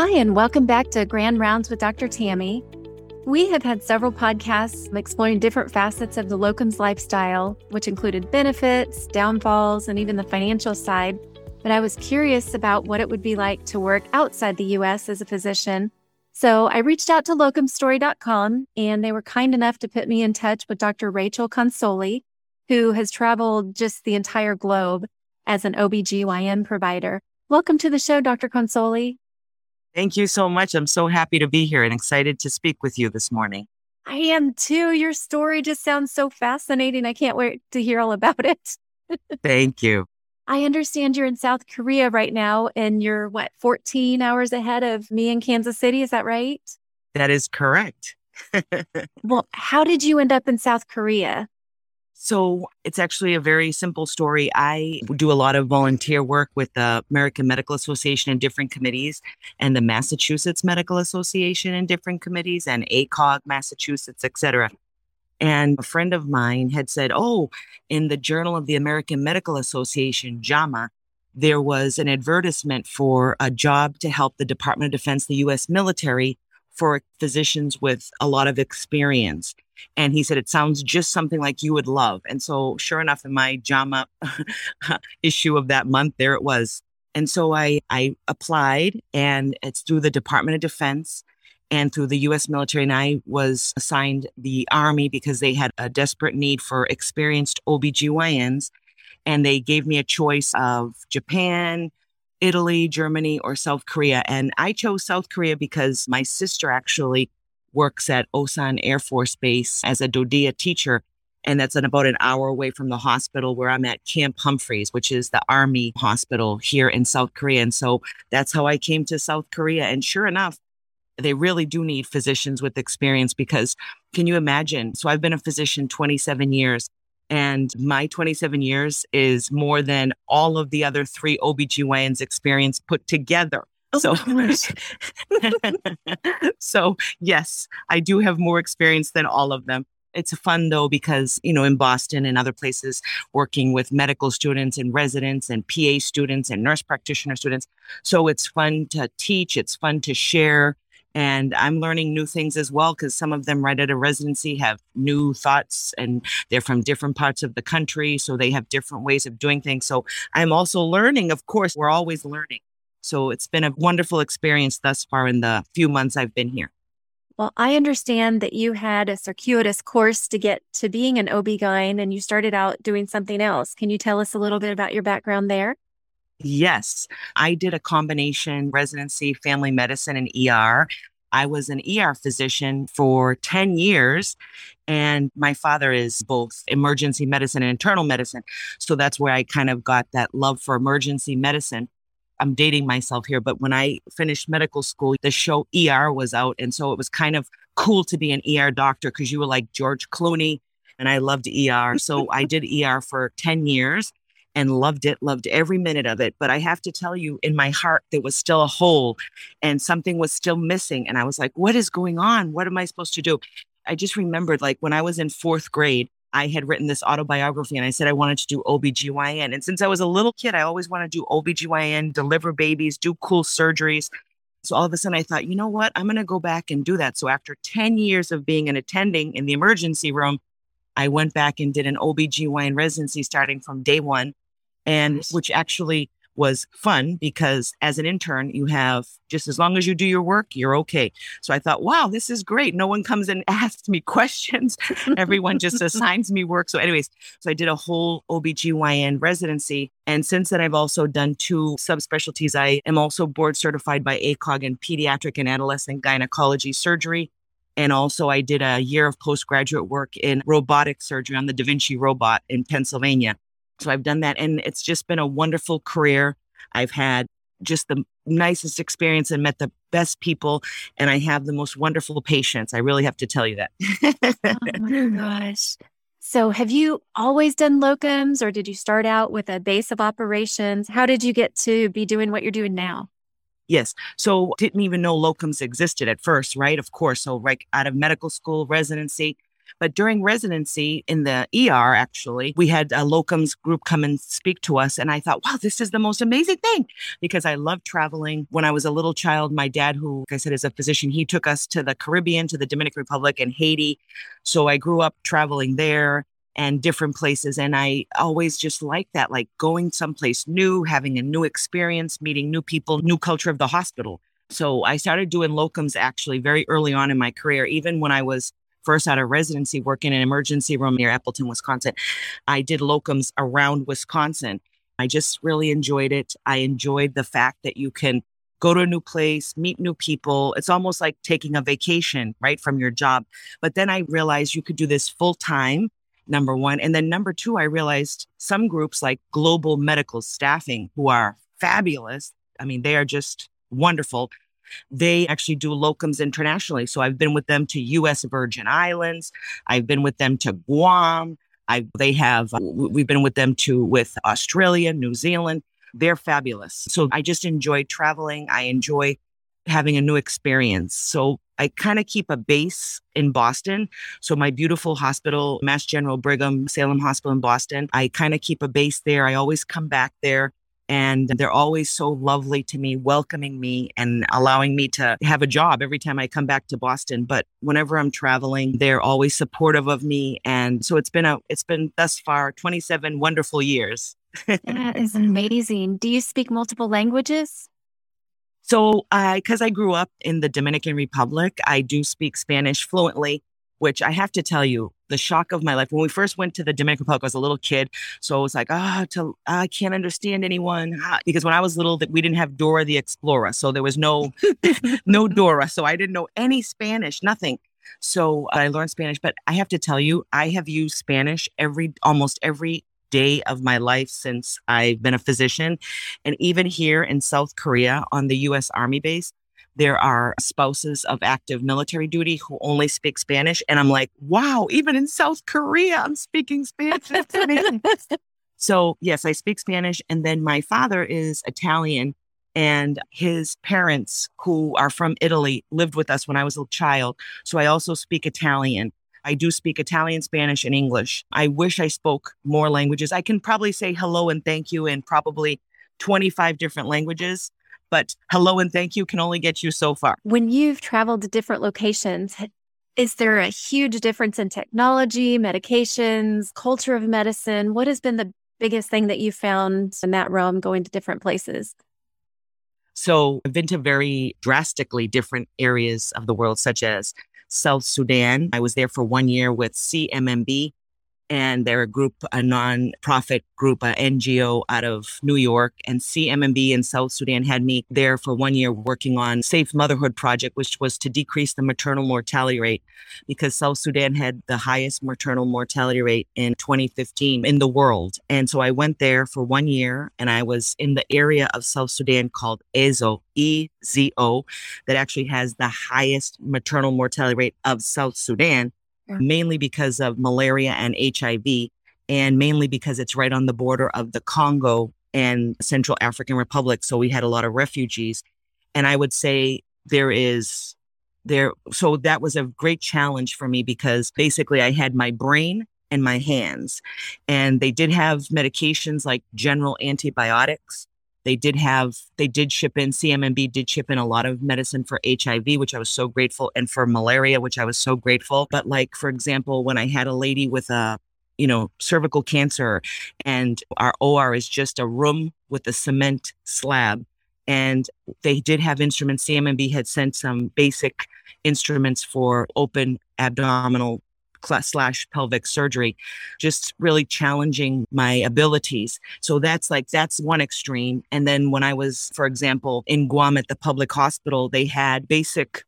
Hi, and welcome back to Grand Rounds with Dr. Tammy. We have had several podcasts exploring different facets of the locums lifestyle, which included benefits, downfalls, and even the financial side. But I was curious about what it would be like to work outside the U.S. as a physician. So I reached out to locumstory.com, and they were kind enough to put me in touch with Dr. Rachel Consoli, who has traveled just the entire globe as an OBGYN provider. Welcome to the show, Dr. Consoli. Thank you so much. I'm so happy to be here and excited to speak with you this morning. I am too. Your story just sounds so fascinating. I can't wait to hear all about it. Thank you. I understand you're in South Korea right now, and you're, 14 hours ahead of me in Kansas City. Is that right? That is correct. Well, how did you end up in South Korea? So it's actually a very simple story. I do a lot of volunteer work with the American Medical Association in different committees, and the Massachusetts Medical Association in different committees, and ACOG, Massachusetts, et cetera. And a friend of mine had said, in the Journal of the American Medical Association, JAMA, there was an advertisement for a job to help the Department of Defense, the U.S. military, for physicians with a lot of experience. And he said, it sounds just something like you would love. And so sure enough, in my JAMA issue of that month, there it was. And so I applied, and it's through the Department of Defense and through the U.S. military. And I was assigned the Army because they had a desperate need for experienced OBGYNs. And they gave me a choice of Japan, Italy, Germany, or South Korea. And I chose South Korea because my sister actually works at Osan Air Force Base as a DoDEA teacher. And that's about an hour away from the hospital where I'm at, Camp Humphreys, which is the Army hospital here in South Korea. And so that's how I came to South Korea. And sure enough, they really do need physicians with experience because can you imagine? So I've been a physician 27 years, and my 27 years is more than all of the other three OBGYNs experience put together. So yes, I do have more experience than all of them. It's fun though, because, in Boston and other places, working with medical students and residents and PA students and nurse practitioner students. So it's fun to teach. It's fun to share. And I'm learning new things as well, because some of them right out of residency have new thoughts, and they're from different parts of the country. So they have different ways of doing things. So I'm also learning. Of course, we're always learning. So it's been a wonderful experience thus far in the few months I've been here. Well, I understand that you had a circuitous course to get to being an OB-GYN, and you started out doing something else. Can you tell us a little bit about your background there? Yes, I did a combination residency, family medicine, and ER. I was an ER physician for 10 years, and my father is both emergency medicine and internal medicine. So that's where I kind of got that love for emergency medicine. I'm dating myself here, but when I finished medical school, the show ER was out. And so it was kind of cool to be an ER doctor because you were like George Clooney, and I loved ER. So I did ER for 10 years and loved every minute of it. But I have to tell you, in my heart, there was still a hole and something was still missing. And I was like, what is going on? What am I supposed to do? I just remembered when I was in fourth grade, I had written this autobiography, and I said I wanted to do OBGYN. And since I was a little kid, I always wanted to do OBGYN, deliver babies, do cool surgeries. So all of a sudden I thought, you know what? I'm going to go back and do that. So after 10 years of being an attending in the emergency room, I went back and did an OBGYN residency starting from day one, and which actually was fun because as an intern, you have just as long as you do your work, you're okay. So I thought, wow, this is great. No one comes and asks me questions. Everyone just assigns me work. So anyways, so I did a whole OBGYN residency. And since then, I've also done two subspecialties. I am also board certified by ACOG in pediatric and adolescent gynecology surgery. And also I did a year of postgraduate work in robotic surgery on the Da Vinci robot in Pennsylvania. So I've done that, and it's just been a wonderful career. I've had just the nicest experience and met the best people, and I have the most wonderful patients. I really have to tell you that. Oh my gosh. So have you always done locums, or did you start out with a base of operations? How did you get to be doing what you're doing now? Yes. So didn't even know locums existed at first, right? Of course. So right out of medical school, residency, But during residency in the ER, actually, we had a locums group come and speak to us. And I thought, wow, this is the most amazing thing, because I love traveling. When I was a little child, my dad, who, like I said, is a physician, he took us to the Caribbean, to the Dominican Republic and Haiti. So I grew up traveling there and different places. And I always just liked that, like going someplace new, having a new experience, meeting new people, new culture of the hospital. So I started doing locums actually very early on in my career, even when I was first out of residency working in an emergency room near Appleton, Wisconsin. I did locums around Wisconsin. I just really enjoyed it. I enjoyed the fact that you can go to a new place, meet new people. It's almost like taking a vacation, right, from your job. But then I realized you could do this full time, number one. And then number two, I realized some groups like Global Medical Staffing, who are fabulous. I mean, they are just wonderful. They actually do locums internationally. So I've been with them to U.S. Virgin Islands. I've been with them to Guam. We've been with them with Australia, New Zealand. They're fabulous. So I just enjoy traveling. I enjoy having a new experience. So I kind of keep a base in Boston. So my beautiful hospital, Mass General Brigham Salem Hospital in Boston, I kind of keep a base there. I always come back there. And they're always so lovely to me, welcoming me and allowing me to have a job every time I come back to Boston. But whenever I'm traveling, they're always supportive of me. And so it's been thus far 27 wonderful years. That is amazing. Do you speak multiple languages? So because I grew up in the Dominican Republic, I do speak Spanish fluently, which I have to tell you, the shock of my life. When we first went to the Dominican Republic, I was a little kid. So I was like, I can't understand anyone. Because when I was little, we didn't have Dora the Explorer. So there was no Dora. So I didn't know any Spanish, nothing. So I learned Spanish. But I have to tell you, I have used Spanish almost every day of my life since I've been a physician. And even here in South Korea on the U.S. Army base, there are spouses of active military duty who only speak Spanish. And I'm like, wow, even in South Korea, I'm speaking Spanish. That's amazing. So yes, I speak Spanish. And then my father is Italian, and his parents, who are from Italy, lived with us when I was a child. So I also speak Italian. I do speak Italian, Spanish, and English. I wish I spoke more languages. I can probably say hello and thank you in probably 25 different languages. But hello and thank you can only get you so far. When you've traveled to different locations, is there a huge difference in technology, medications, culture of medicine? What has been the biggest thing that you found in that realm going to different places? So I've been to very drastically different areas of the world, such as South Sudan. I was there for 1 year with CMMB. And they're a nonprofit group, an NGO out of New York. And CMMB in South Sudan had me there for 1 year working on Safe Motherhood Project, which was to decrease the maternal mortality rate, because South Sudan had the highest maternal mortality rate in 2015 in the world. And so I went there for 1 year, and I was in the area of South Sudan called EZO, E-Z-O, that actually has the highest maternal mortality rate of South Sudan. Mainly because of malaria and HIV, and mainly because it's right on the border of the Congo and Central African Republic. So we had a lot of refugees. And I would say so that was a great challenge for me, because basically I had my brain and my hands, and they did have medications like general antibiotics. CMMB did ship in a lot of medicine for HIV, which I was so grateful, and for malaria, which I was so grateful. But like, for example, when I had a lady with cervical cancer, and our OR is just a room with a cement slab, and they did have instruments. CMMB had sent some basic instruments for open abdominal / pelvic surgery, just really challenging my abilities. So that's one extreme. And then when I was, for example, in Guam at the public hospital, they had basic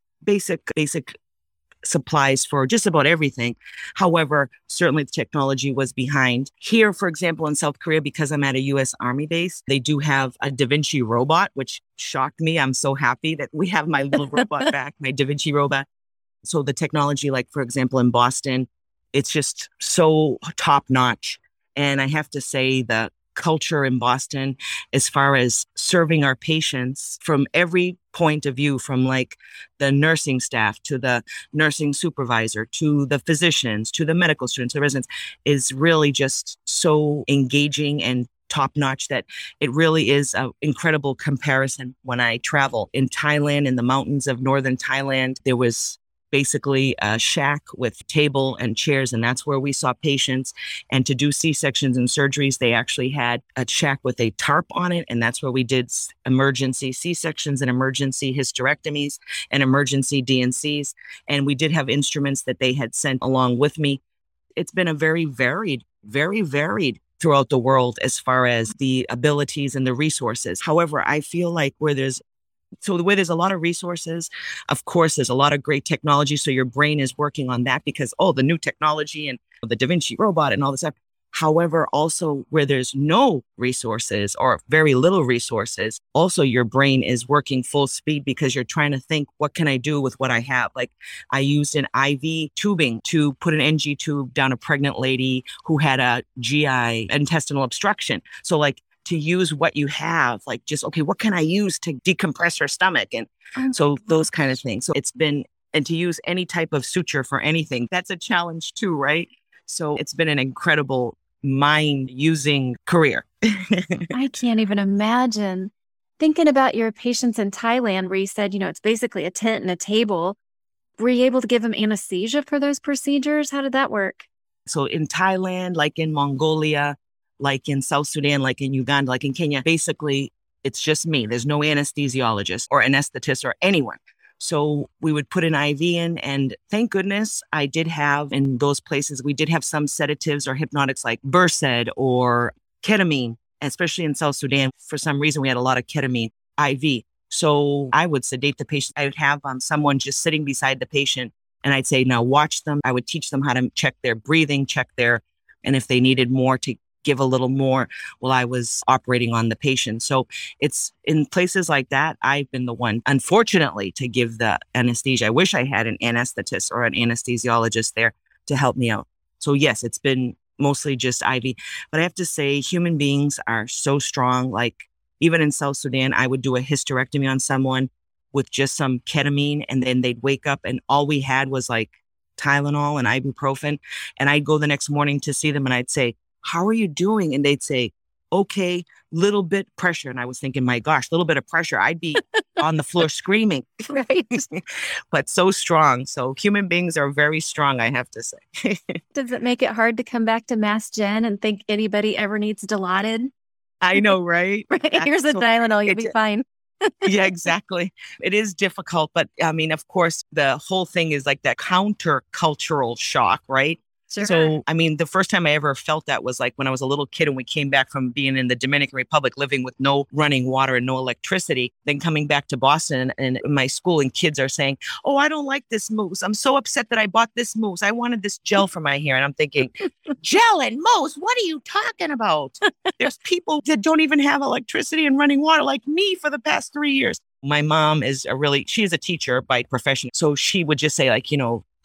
supplies for just about everything. However, certainly the technology was behind. Here, for example, in South Korea, because I'm at a U.S. Army base, they do have a Da Vinci robot, which shocked me. I'm so happy that we have my little robot back, my Da Vinci robot. So the technology, like, for example, in Boston, it's just so top notch. And I have to say that culture in Boston as far as serving our patients from every point of view, from like the nursing staff to the nursing supervisor to the physicians to the medical students, the residents, is really just so engaging and top-notch that it really is an incredible comparison. When I travel in Thailand, in the mountains of northern Thailand, there was basically a shack with table and chairs, and that's where we saw patients. And to do C-sections and surgeries, they actually had a shack with a tarp on it, and that's where we did emergency C-sections and emergency hysterectomies and emergency DNCs. And we did have instruments that they had sent along with me. It's been a very varied throughout the world as far as the abilities and the resources. However, I feel like where there's a lot of resources, of course, there's a lot of great technology. So your brain is working on that because, the new technology and the Da Vinci robot and all this stuff. However, also where there's no resources or very little resources, also your brain is working full speed because you're trying to think, what can I do with what I have? Like I used an IV tubing to put an NG tube down a pregnant lady who had a GI intestinal obstruction. So like to use what you have, like just, okay, what can I use to decompress her stomach? And so those kind of things. So it's been, and to use any type of suture for anything, that's a challenge too, right? So it's been an incredible mind-using career. I can't even imagine. Thinking about your patients in Thailand where you said, it's basically a tent and a table. Were you able to give them anesthesia for those procedures? How did that work? So in Thailand, like in Mongolia, like in South Sudan, like in Uganda, like in Kenya, basically it's just me. There's no anesthesiologist or anesthetist or anyone. So we would put an IV in, and thank goodness I did have, in those places, we did have some sedatives or hypnotics like Versed or ketamine, especially in South Sudan. For some reason, we had a lot of ketamine IV. So I would sedate the patient. I would have someone just sitting beside the patient, and I'd say, now watch them. I would teach them how to check their breathing, and if they needed more to give a little more while I was operating on the patient. So it's in places like that, I've been the one, unfortunately, to give the anesthesia. I wish I had an anesthetist or an anesthesiologist there to help me out. So yes, it's been mostly just IV. But I have to say, human beings are so strong. Like even in South Sudan, I would do a hysterectomy on someone with just some ketamine, and then they'd wake up and all we had was like Tylenol and ibuprofen. And I'd go the next morning to see them and I'd say, how are you doing? And they'd say, okay, little bit pressure. And I was thinking, my gosh, little bit of pressure. I'd be on the floor screaming, right? But so strong. So human beings are very strong, I have to say. Does it make it hard to come back to Mass Gen and think anybody ever needs Dilaudid? I know, right? Right. Here's a Tylenol, you'll be fine. Yeah, exactly. It is difficult. But I mean, of course, the whole thing is like that countercultural shock, right? Sure. So, I mean, the first time I ever felt that was like when I was a little kid and we came back from being in the Dominican Republic, living with no running water and no electricity, then coming back to Boston and my school and kids are saying, oh, I don't like this mousse. I'm so upset that I bought this mousse. I wanted this gel for my hair. And I'm thinking, gel and mousse? What are you talking about? There's people that don't even have electricity and running water like me for the past 3 years. My mom she is a teacher by profession. So she would just say like,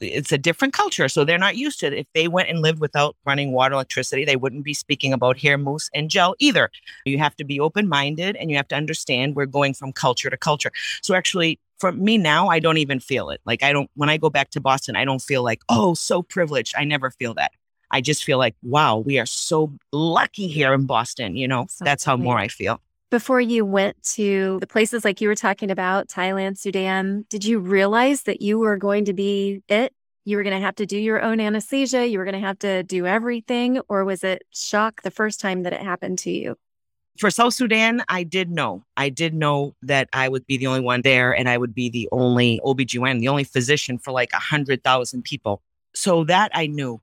it's a different culture. So they're not used to it. If they went and lived without running water, electricity, they wouldn't be speaking about hair mousse and gel either. You have to be open-minded and you have to understand we're going from culture to culture. So actually for me now, I don't even feel it. Like when I go back to Boston, I don't feel like, oh, so privileged. I never feel that. I just feel like, wow, we are so lucky here in Boston. That's how more I feel. Before you went to the places like you were talking about, Thailand, Sudan, did you realize that you were going to be it? You were going to have to do your own anesthesia? You were going to have to do everything? Or was it shock the first time that it happened to you? For South Sudan, I did know that I would be the only one there and I would be the only OBGYN, the only physician for like 100,000 people. So that I knew.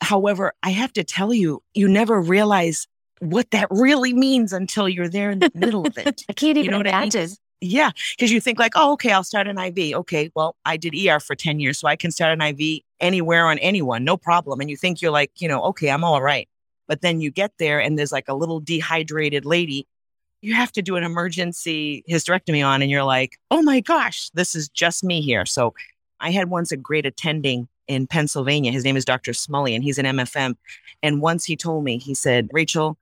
However, I have to tell you, you never realize what that really means until you're there in the middle of it. I can't even imagine. I mean? Yeah, because you think like, oh, okay, I'll start an IV. Okay, well, I did ER for 10 years, so I can start an IV anywhere on anyone, no problem. And you think you're like, okay, I'm all right. But then you get there and there's like a little dehydrated lady you have to do an emergency hysterectomy on. And you're like, oh my gosh, this is just me here. So I had once a great attending in Pennsylvania. His name is Dr. Smalley and he's an MFM. And once he told me, he said, Rachel,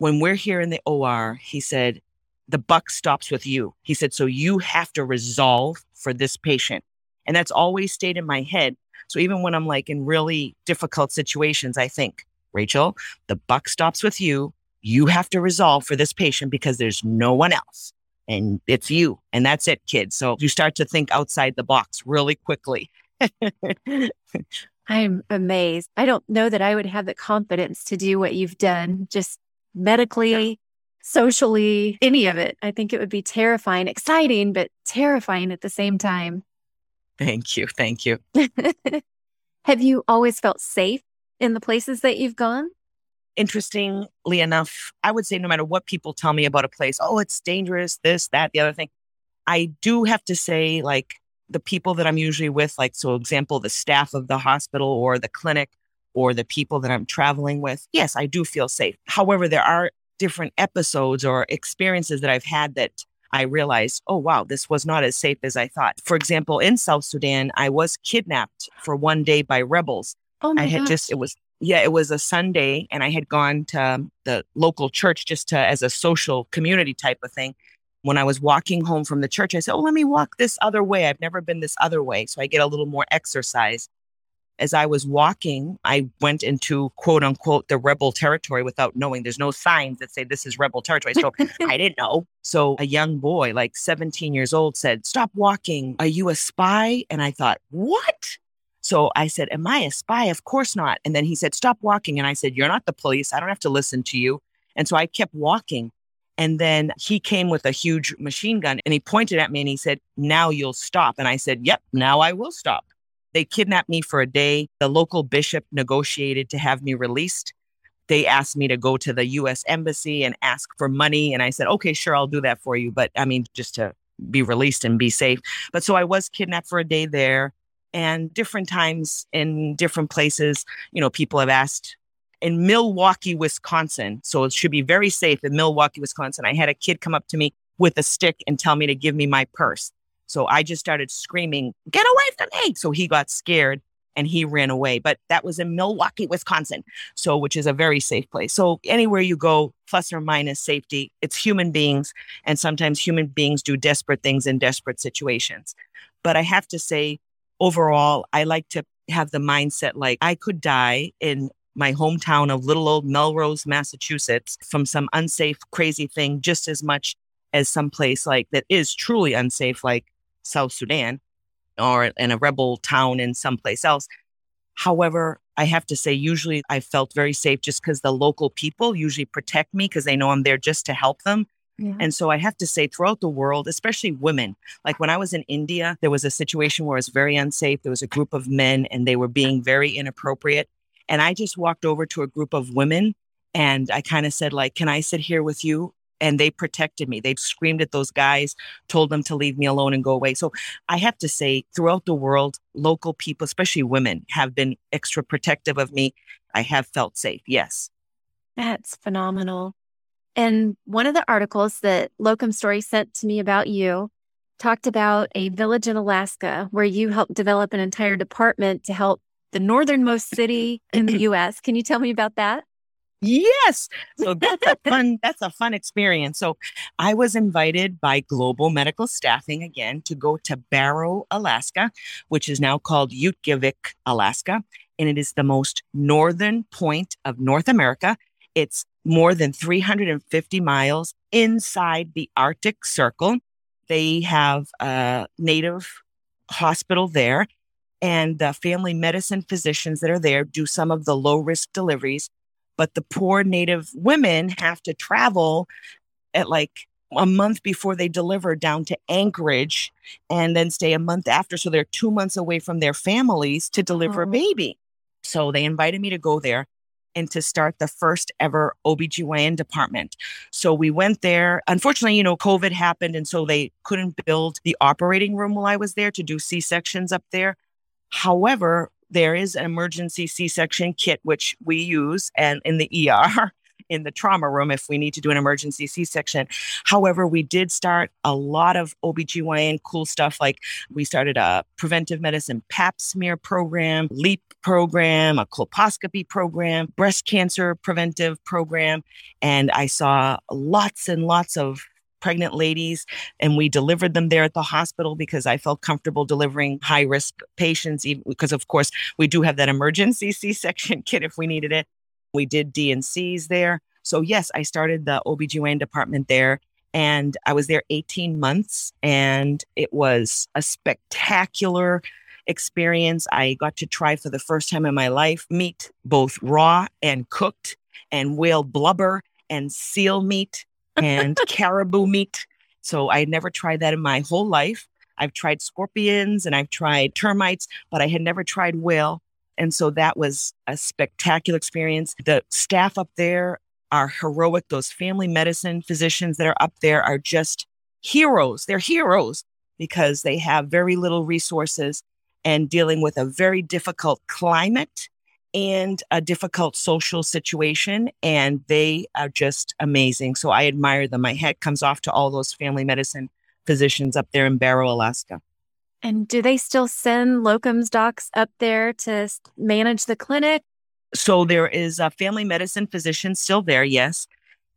when we're here in the OR, he said, the buck stops with you. He said, so you have to resolve for this patient. And that's always stayed in my head. So even when I'm like in really difficult situations, I think, Rachel, the buck stops with you. You have to resolve for this patient because there's no one else. And it's you. And that's it, kids. So you start to think outside the box really quickly. I'm amazed. I don't know that I would have the confidence to do what you've done, just medically, socially, any of it. I think it would be terrifying, exciting, but terrifying at the same time. Thank you. Thank you. Have you always felt safe in the places that you've gone? Interestingly enough, I would say no matter what people tell me about a place, oh, it's dangerous, this, that, the other thing. I do have to say, like, the people that I'm usually with, like, so example, the staff of the hospital or the clinic or the people that I'm traveling with, yes, I do feel safe. However, there are different episodes or experiences that I've had that I realized, oh, wow, this was not as safe as I thought. For example, in South Sudan, I was kidnapped for one day by rebels. Oh my gosh. It was a Sunday, and I had gone to the local church just to, as a social community type of thing. When I was walking home from the church, I said, oh, let me walk this other way. I've never been this other way. So I get a little more exercise. As I was walking, I went into, quote unquote, the rebel territory without knowing. There's no signs that say this is rebel territory. So I didn't know. So a young boy, like 17 years old, said, stop walking. Are you a spy? And I thought, what? So I said, am I a spy? Of course not. And then he said, stop walking. And I said, you're not the police. I don't have to listen to you. And so I kept walking. And then he came with a huge machine gun and he pointed at me and he said, now you'll stop. And I said, yep, now I will stop. They kidnapped me for a day. The local bishop negotiated to have me released. They asked me to go to the U.S. embassy and ask for money. And I said, okay, sure, I'll do that for you. But I mean, just to be released and be safe. But so I was kidnapped for a day there, and different times in different places, you know, people have asked. In Milwaukee, Wisconsin. So it should be very safe in Milwaukee, Wisconsin. I had a kid come up to me with a stick and tell me to give me my purse. So I just started screaming, get away from me. So he got scared and he ran away. But that was in Milwaukee, Wisconsin. So, which is a very safe place. So anywhere you go, plus or minus safety, it's human beings. And sometimes human beings do desperate things in desperate situations. But I have to say, overall, I like to have the mindset like I could die in my hometown of little old Melrose, Massachusetts, from some unsafe, crazy thing, just as much as some place like that is truly unsafe, like South Sudan or in a rebel town in someplace else. However, I have to say, usually I felt very safe just because the local people usually protect me because they know I'm there just to help them. Yeah. And so I have to say throughout the world, especially women, like when I was in India, there was a situation where it was very unsafe. There was a group of men and they were being very inappropriate. And I just walked over to a group of women and I kind of said, like, can I sit here with you? And they protected me. They screamed at those guys, told them to leave me alone and go away. So I have to say throughout the world, local people, especially women, have been extra protective of me. I have felt safe. Yes. That's phenomenal. And one of the articles that Locum Story sent to me about you talked about a village in Alaska where you helped develop an entire department to help the northernmost city in the U.S. Can you tell me about that? Yes. So that's a fun experience. So I was invited by Global Medical Staffing again to go to Barrow, Alaska, which is now called Utqiagvik, Alaska. And it is the most northern point of North America. It's more than 350 miles inside the Arctic Circle. They have a native hospital there. And the family medicine physicians that are there do some of the low-risk deliveries. But the poor Native women have to travel at like a month before they deliver down to Anchorage and then stay a month after. So they're 2 months away from their families to deliver a baby. So they invited me to go there and to start the first ever OBGYN department. So we went there. Unfortunately, you know, COVID happened. And so they couldn't build the operating room while I was there to do C-sections up there. However, there is an emergency C-section kit, which we use and in the ER. in the trauma room if we need to do an emergency C-section. However, we did start a lot of OBGYN cool stuff. Like we started a preventive medicine pap smear program, LEAP program, a colposcopy program, breast cancer preventive program. And I saw lots and lots of pregnant ladies, and we delivered them there at the hospital because I felt comfortable delivering high-risk patients, even because, of course, we do have that emergency C-section kit if we needed it. We did D&Cs there. So yes, I started the OBGYN department there, and I was there 18 months, and it was a spectacular experience. I got to try for the first time in my life meat, both raw and cooked, and whale blubber and seal meat and caribou meat. So I had never tried that in my whole life. I've tried scorpions and I've tried termites, but I had never tried whale. And so that was a spectacular experience. The staff up there are heroic. Those family medicine physicians that are up there are just heroes. They're heroes because they have very little resources and dealing with a very difficult climate and a difficult social situation. And they are just amazing. So I admire them. My hat comes off to all those family medicine physicians up there in Barrow, Alaska. And do they still send locums docs up there to manage the clinic? So there is a family medicine physician still there, yes.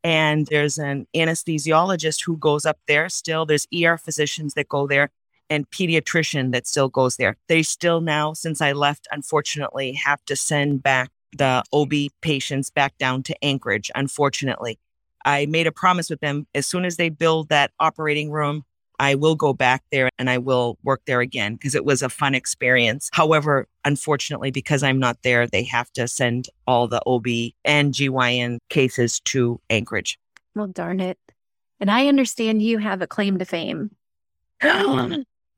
And there's an anesthesiologist who goes up there still. There's ER physicians that go there and pediatrician that still goes there. They still now, since I left, unfortunately, have to send back the OB patients back down to Anchorage, unfortunately. I made a promise with them. As soon as they build that operating room, I will go back there and I will work there again because it was a fun experience. However, unfortunately, because I'm not there, they have to send all the OB and GYN cases to Anchorage. Well, darn it. And I understand you have a claim to fame.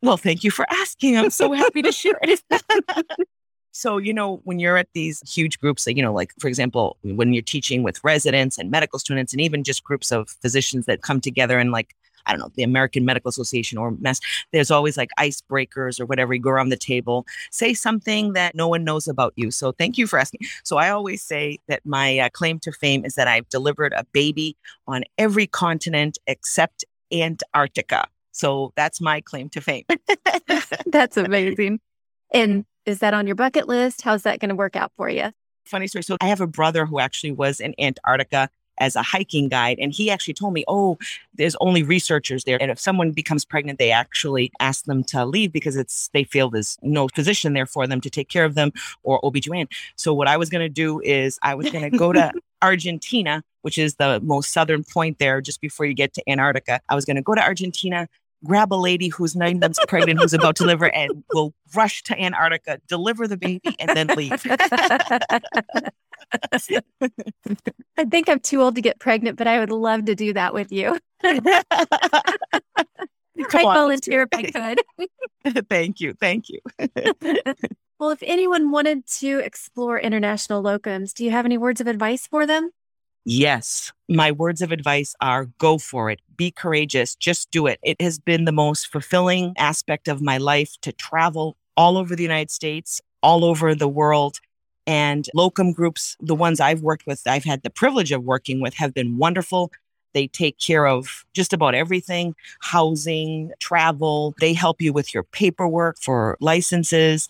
Well, thank you for asking. I'm so happy to share it. So, you know, when you're at these huge groups, you know, like, for example, when you're teaching with residents and medical students and even just groups of physicians that come together and like, I don't know, the American Medical Association or Mass, there's always like icebreakers or whatever. You go around the table, say something that no one knows about you. So thank you for asking. So I always say that my claim to fame is that I've delivered a baby on every continent except Antarctica. So that's my claim to fame. That's amazing. And is that on your bucket list? How's that going to work out for you? Funny story. So I have a brother who actually was in Antarctica as a hiking guide. And he actually told me, oh, there's only researchers there. And if someone becomes pregnant, they actually ask them to leave because they feel there's no physician there for them to take care of them or OBGYN. So what I was going to do is I was going to go to Argentina, which is the most southern point there just before you get to Antarctica. I was going to go to Argentina, grab a lady who's 9 months pregnant, who's about to deliver, and we'll rush to Antarctica, deliver the baby, and then leave. I think I'm too old to get pregnant, but I would love to do that with you. I'd volunteer if I could. Thank you. Thank you. Well, if anyone wanted to explore international locums, do you have any words of advice for them? Yes. My words of advice are go for it. Be courageous. Just do it. It has been the most fulfilling aspect of my life to travel all over the United States, all over the world. And locum groups, the ones I've worked with, I've had the privilege of working with, have been wonderful. They take care of just about everything, housing, travel. They help you with your paperwork for licenses,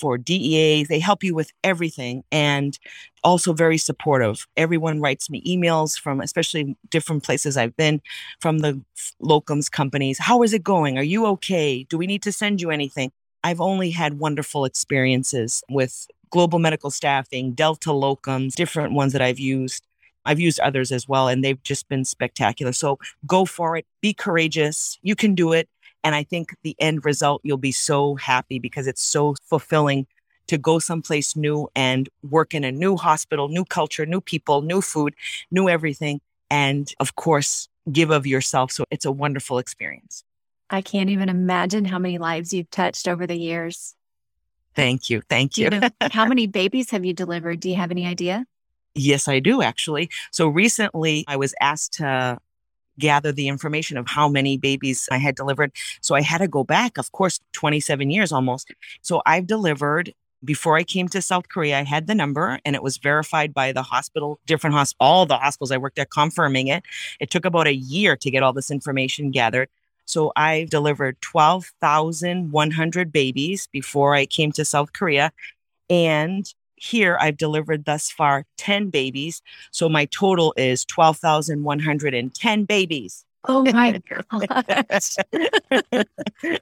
for DEAs. They help you with everything and also very supportive. Everyone writes me emails from especially different places I've been from the locums companies. How is it going? Are you okay? Do we need to send you anything? I've only had wonderful experiences with Global Medical Staffing, Delta Locums, different ones that I've used. I've used others as well, and they've just been spectacular. So go for it. Be courageous. You can do it. And I think the end result, you'll be so happy because it's so fulfilling to go someplace new and work in a new hospital, new culture, new people, new food, new everything. And of course, give of yourself. So it's a wonderful experience. I can't even imagine how many lives you've touched over the years. Thank you. Thank you. How many babies have you delivered? Do you have any idea? Yes, I do, actually. So recently I was asked to gather the information of how many babies I had delivered. So I had to go back, of course, 27 years almost. So I've delivered Before I came to South Korea, I had the number and it was verified by the hospital, all the hospitals I worked at confirming it. It took about a year to get all this information gathered. So I delivered 12,100 babies before I came to South Korea. And here I've delivered thus far 10 babies. So my total is 12,110 babies. Oh my God.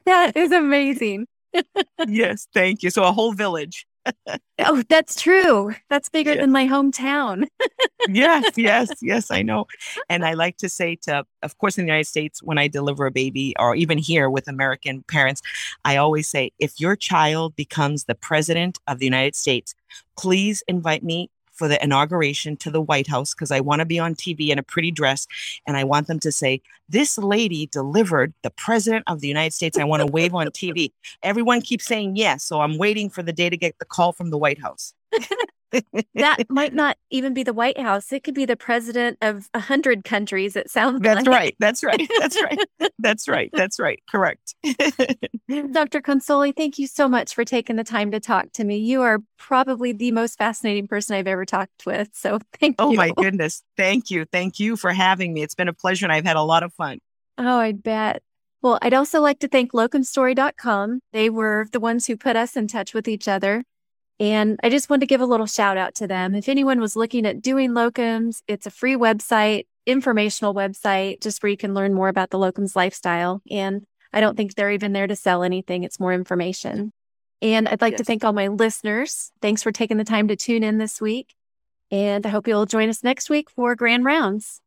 That is amazing. Yes, thank you. So a whole village. Oh, that's true. That's bigger than my hometown. Yes, I know. And I like to say of course, in the United States, when I deliver a baby or even here with American parents, I always say, if your child becomes the president of the United States, please invite me for the inauguration to the White House because I want to be on TV in a pretty dress. And I want them to say, this lady delivered the president of the United States. I want to wave on TV. Everyone keeps saying yes. So I'm waiting for the day to get the call from the White House. That might not even be the White House. It could be the president of 100 countries. It sounds like. That's right. Correct. Dr. Consoli, thank you so much for taking the time to talk to me. You are probably the most fascinating person I've ever talked with. So thank you. Oh my goodness. Thank you. Thank you for having me. It's been a pleasure and I've had a lot of fun. Oh, I bet. Well, I'd also like to thank locumstory.com. They were the ones who put us in touch with each other. And I just want to give a little shout out to them. If anyone was looking at doing locums, it's a free website, informational website, just where you can learn more about the locums lifestyle. And I don't think they're even there to sell anything. It's more information. And I'd like to thank all my listeners. Thanks for taking the time to tune in this week. And I hope you'll join us next week for Grand Rounds.